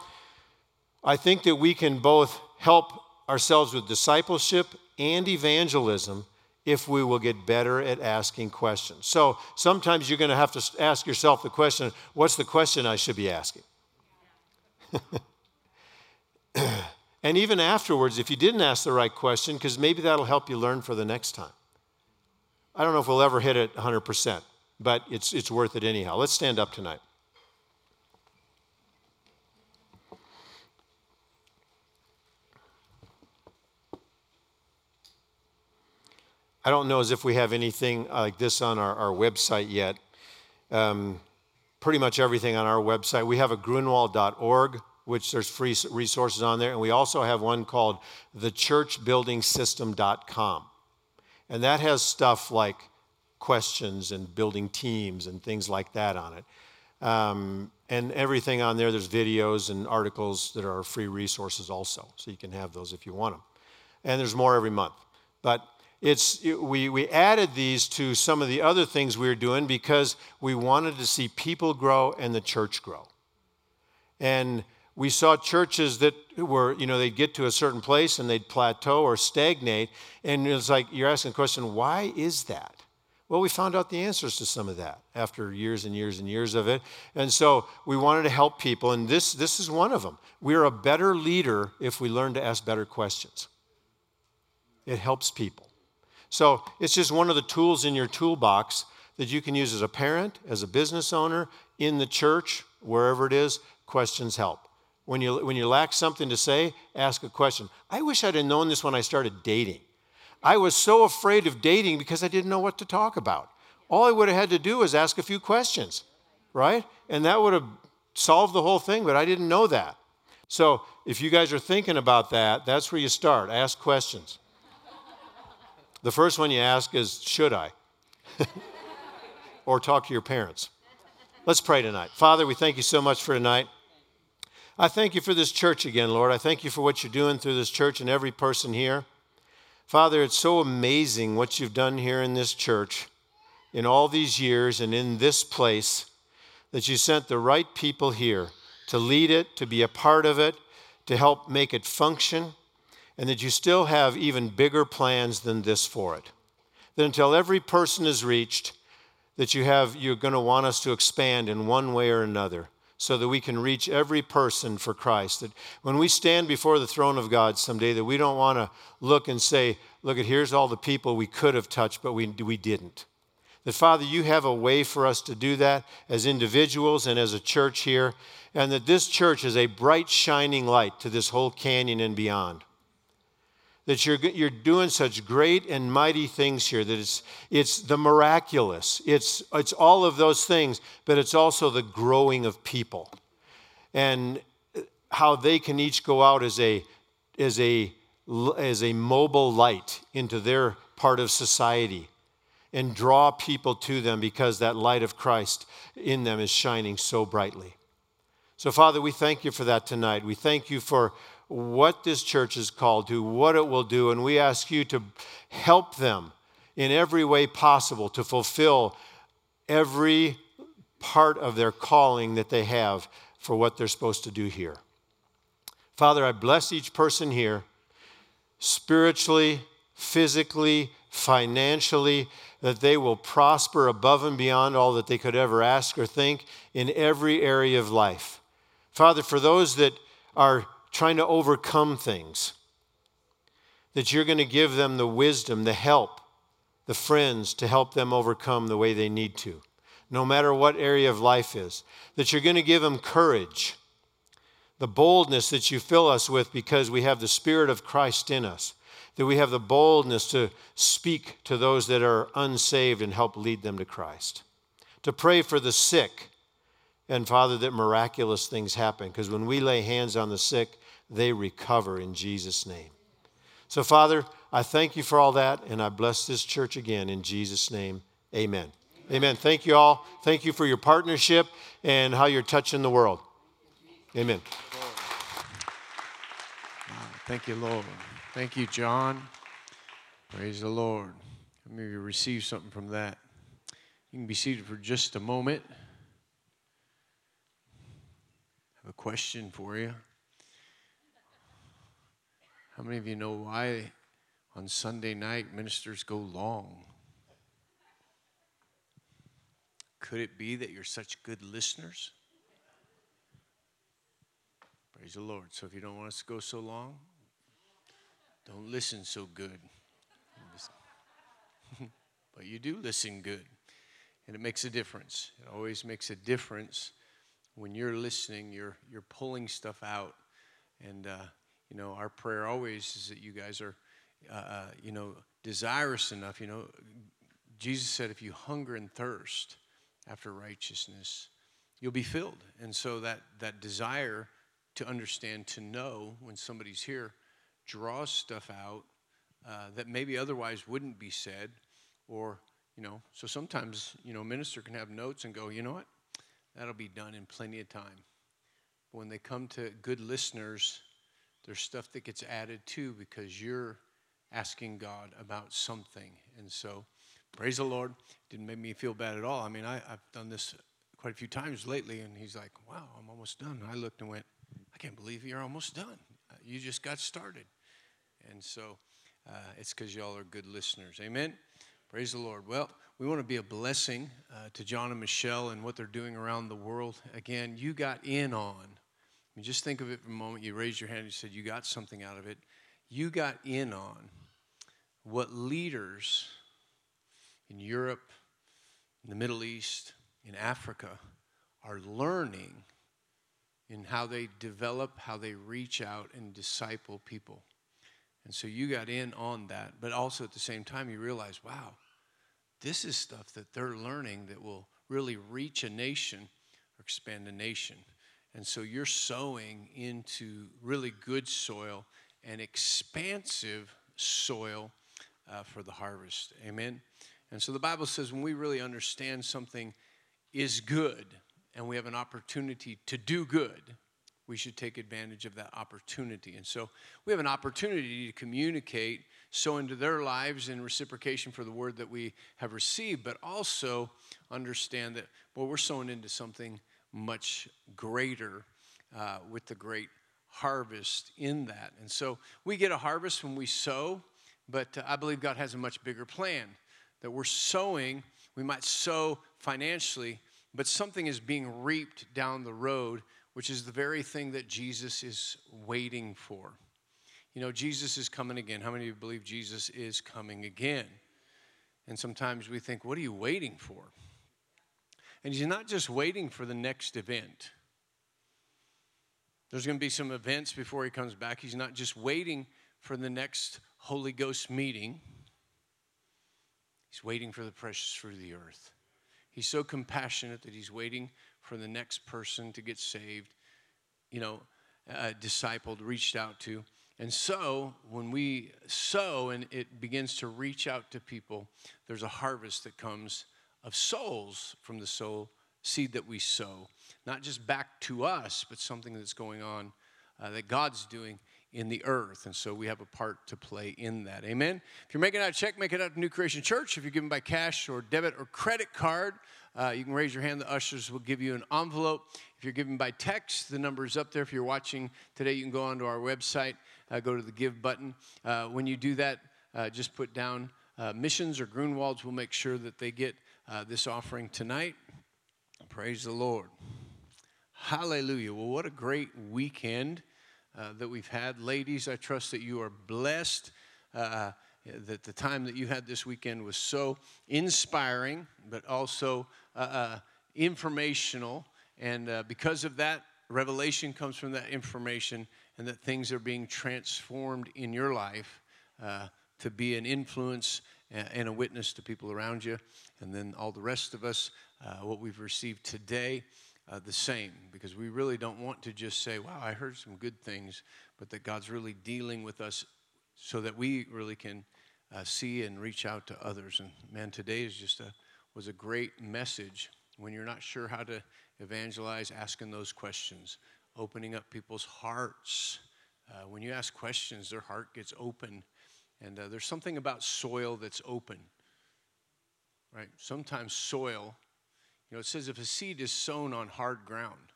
I think that we can both help ourselves with discipleship and evangelism if we will get better at asking questions. So sometimes you're going to have to ask yourself the question, what's the question I should be asking? And even afterwards, if you didn't ask the right question, because maybe that'll help you learn for the next time. I don't know if we'll ever hit it one hundred percent, but it's it's worth it anyhow. Let's stand up tonight. I don't know as if we have anything like this on our, our website yet. Um, pretty much everything on our website. We have a grunewald dot org, which there's free resources on there, and we also have one called the church building system dot com. And that has stuff like questions and building teams and things like that on it. Um, and everything on there, there's videos and articles that are free resources also. So you can have those if you want them. And there's more every month. But it's it, we, we added these to some of the other things we were doing because we wanted to see people grow and the church grow. And we saw churches that were, you know, they'd get to a certain place and they'd plateau or stagnate. And it's like, you're asking the question, why is that? Well, we found out the answers to some of that after years and years and years of it. And so we wanted to help people. And this, this is one of them. We're a better leader if we learn to ask better questions. It helps people. So it's just one of the tools in your toolbox that you can use as a parent, as a business owner, in the church, wherever it is, questions help. When you when you lack something to say, ask a question. I wish I'd have known this when I started dating. I was so afraid of dating because I didn't know what to talk about. All I would have had to do was ask a few questions, right? And that would have solved the whole thing, but I didn't know that. So if you guys are thinking about that, that's where you start. Ask questions. The first one you ask is, should I? Or talk to your parents. Let's pray tonight. Father, we thank you so much for tonight. I thank you for this church again, Lord. I thank you for what you're doing through this church and every person here. Father, it's so amazing what you've done here in this church in all these years and in this place, that you sent the right people here to lead it, to be a part of it, to help make it function, and that you still have even bigger plans than this for it. That until every person is reached, that you have, you're going to want us to expand in one way or another so that we can reach every person for Christ. That when we stand before the throne of God someday, that we don't want to look and say, look, at here's all the people we could have touched, but we, we didn't. That, Father, you have a way for us to do that as individuals and as a church here, and that this church is a bright, shining light to this whole canyon and beyond. That you're, you're doing such great and mighty things here, that it's, it's the miraculous. It's, it's all of those things, but it's also the growing of people and how they can each go out as a, as a, as a mobile light into their part of society, and draw people to them because that light of Christ in them is shining so brightly. So, Father, we thank you for that tonight. We thank you for what this church is called to, what it will do, and we ask you to help them in every way possible to fulfill every part of their calling that they have for what they're supposed to do here. Father, I bless each person here, spiritually, physically, financially, that they will prosper above and beyond all that they could ever ask or think in every area of life. Father, for those that are trying to overcome things, that you're going to give them the wisdom, the help, the friends to help them overcome the way they need to, no matter what area of life is, that you're going to give them courage, the boldness that you fill us with because we have the Spirit of Christ in us, that we have the boldness to speak to those that are unsaved and help lead them to Christ, to pray for the sick, and, Father, that miraculous things happen, because when we lay hands on the sick, they recover in Jesus' name. So, Father, I thank you for all that, and I bless this church again in Jesus' name. Amen. Amen. Amen. Thank you all. Thank you for your partnership and how you're touching the world. Amen. Thank you, Lord. Thank you, John. Praise the Lord. Maybe receive something from that. You can be seated for just a moment. I have a question for you. How many of you know why on Sunday night ministers go long? Could it be that you're such good listeners? Praise the Lord. So if you don't want us to go so long, don't listen so good. But you do listen good. And it makes a difference. It always makes a difference when you're listening. You're you're pulling stuff out. And, uh, you know, our prayer always is that you guys are, uh, you know, desirous enough. You know, Jesus said, if you hunger and thirst after righteousness, you'll be filled. And so that, that desire to understand, to know when somebody's here, draws stuff out uh, that maybe otherwise wouldn't be said, or, you know, so sometimes, you know, a minister can have notes and go, you know what, that'll be done in plenty of time. But when they come to good listeners, there's stuff that gets added too, because you're asking God about something. And so, praise the Lord. Didn't make me feel bad at all. I mean, I, I've done this quite a few times lately, and he's like, wow, I'm almost done. And I looked and went, I can't believe you're almost done. You just got started. And so uh, it's because y'all are good listeners. Amen. Praise the Lord. Well, we want to be a blessing uh, to John and Michelle and what they're doing around the world. Again, you got in on. I mean, just think of it for a moment. You raised your hand and you said you got something out of it. You got in on what leaders in Europe, in the Middle East, in Africa are learning in how they develop, how they reach out and disciple people. And so you got in on that. But also at the same time, you realize, wow, this is stuff that they're learning that will really reach a nation or expand a nation. And so you're sowing into really good soil and expansive soil uh, for the harvest. Amen? And so the Bible says when we really understand something is good and we have an opportunity to do good, we should take advantage of that opportunity. And so we have an opportunity to communicate, sow into their lives in reciprocation for the word that we have received, but also understand that, well, we're sowing into something much greater uh, with the great harvest in that. And so we get a harvest when we sow, but uh, I believe God has a much bigger plan that we're sowing. We might sow financially, but something is being reaped down the road, which is the very thing that Jesus is waiting for. You know, Jesus is coming again. How many of you believe Jesus is coming again? And sometimes we think, what are you waiting for? And he's not just waiting for the next event. There's going to be some events before he comes back. He's not just waiting for the next Holy Ghost meeting. He's waiting for the precious fruit of the earth. He's so compassionate that he's waiting for the next person to get saved, you know, uh, discipled, reached out to. And so when we sow and it begins to reach out to people, there's a harvest that comes of souls from the soul seed that we sow. Not just back to us, but something that's going on uh, that God's doing in the earth. And so we have a part to play in that. Amen? If you're making out a check, make it out to New Creation Church. If you're giving by cash or debit or credit card, uh, you can raise your hand. The ushers will give you an envelope. If you're giving by text, the number is up there. If you're watching today, you can go onto our website, uh, go to the Give button. Uh, when you do that, uh, just put down uh, Missions or Grunewald's. We'll make sure that they get uh, this offering tonight. Praise the Lord. Hallelujah. Well, what a great weekend Uh, that we've had. Ladies, I trust that you are blessed, uh, that the time that you had this weekend was so inspiring, but also uh, uh, informational. And uh, because of that, revelation comes from that information, and that things are being transformed in your life uh, to be an influence and a witness to people around you. And then all the rest of us, uh, what we've received today, Uh, the same, because we really don't want to just say, wow, I heard some good things, but that God's really dealing with us so that we really can uh, see and reach out to others. And man, today is just a was a great message. When you're not sure how to evangelize, asking those questions, opening up people's hearts. Uh, when you ask questions, their heart gets open, and uh, there's something about soil that's open, right? Sometimes soil, you know, it says if a seed is sown on hard ground.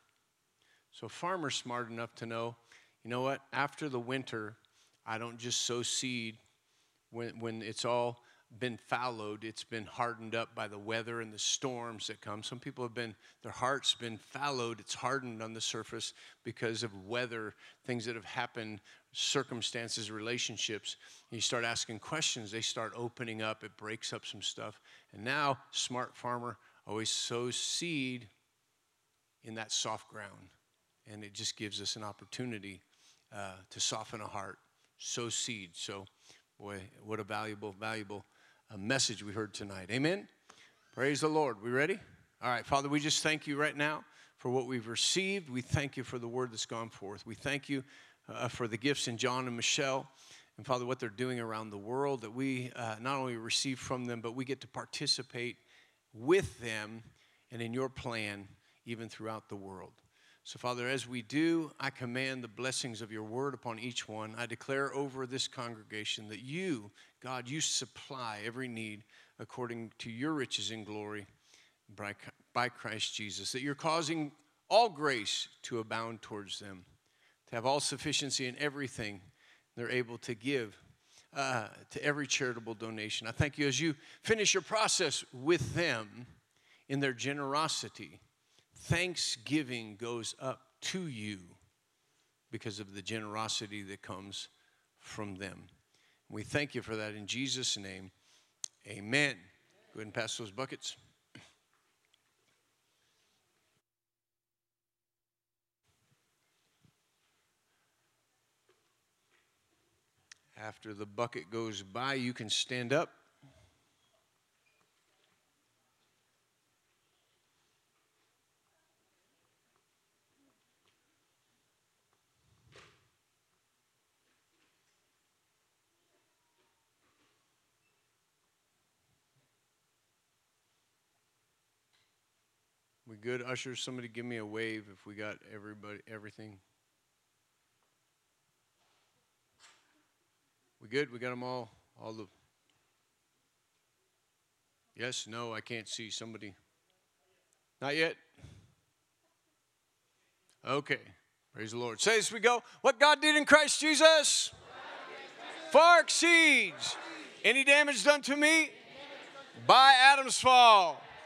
So a farmer's smart enough to know, you know what, after the winter, I don't just sow seed when, when it's all been fallowed. It's been hardened up by the weather and the storms that come. Some people have been, their heart's been fallowed. It's hardened on the surface because of weather, things that have happened, circumstances, relationships. And you start asking questions. They start opening up. It breaks up some stuff. And now, smart farmer always sows seed in that soft ground, and it just gives us an opportunity uh, to soften a heart, sow seed. So, boy, what a valuable, valuable uh, message we heard tonight. Amen? Praise the Lord. We ready? All right, Father, we just thank you right now for what we've received. We thank you for the word that's gone forth. We thank you uh, for the gifts in John and Michelle. And, Father, what they're doing around the world that we uh, not only receive from them, but we get to participate with them and in your plan, even throughout the world. So, Father, as we do, I command the blessings of your word upon each one. I declare over this congregation that you, God, you supply every need according to your riches in glory by, by Christ Jesus, that you're causing all grace to abound towards them, to have all sufficiency in everything they're able to give Uh, to every charitable donation. I thank you as you finish your process with them in their generosity. Thanksgiving goes up to you because of the generosity that comes from them. We thank you for that in Jesus' name. Amen. Go ahead and pass those buckets. After the bucket goes by, you can stand up. We good, ushers? Somebody give me a wave if we got everybody, everything. We good? We got them all? All the... Yes? No? I can't see. Somebody? Not yet? Okay. Praise the Lord. Say as we go, what God did in Christ Jesus far exceeds any damage done to me by Adam's fall.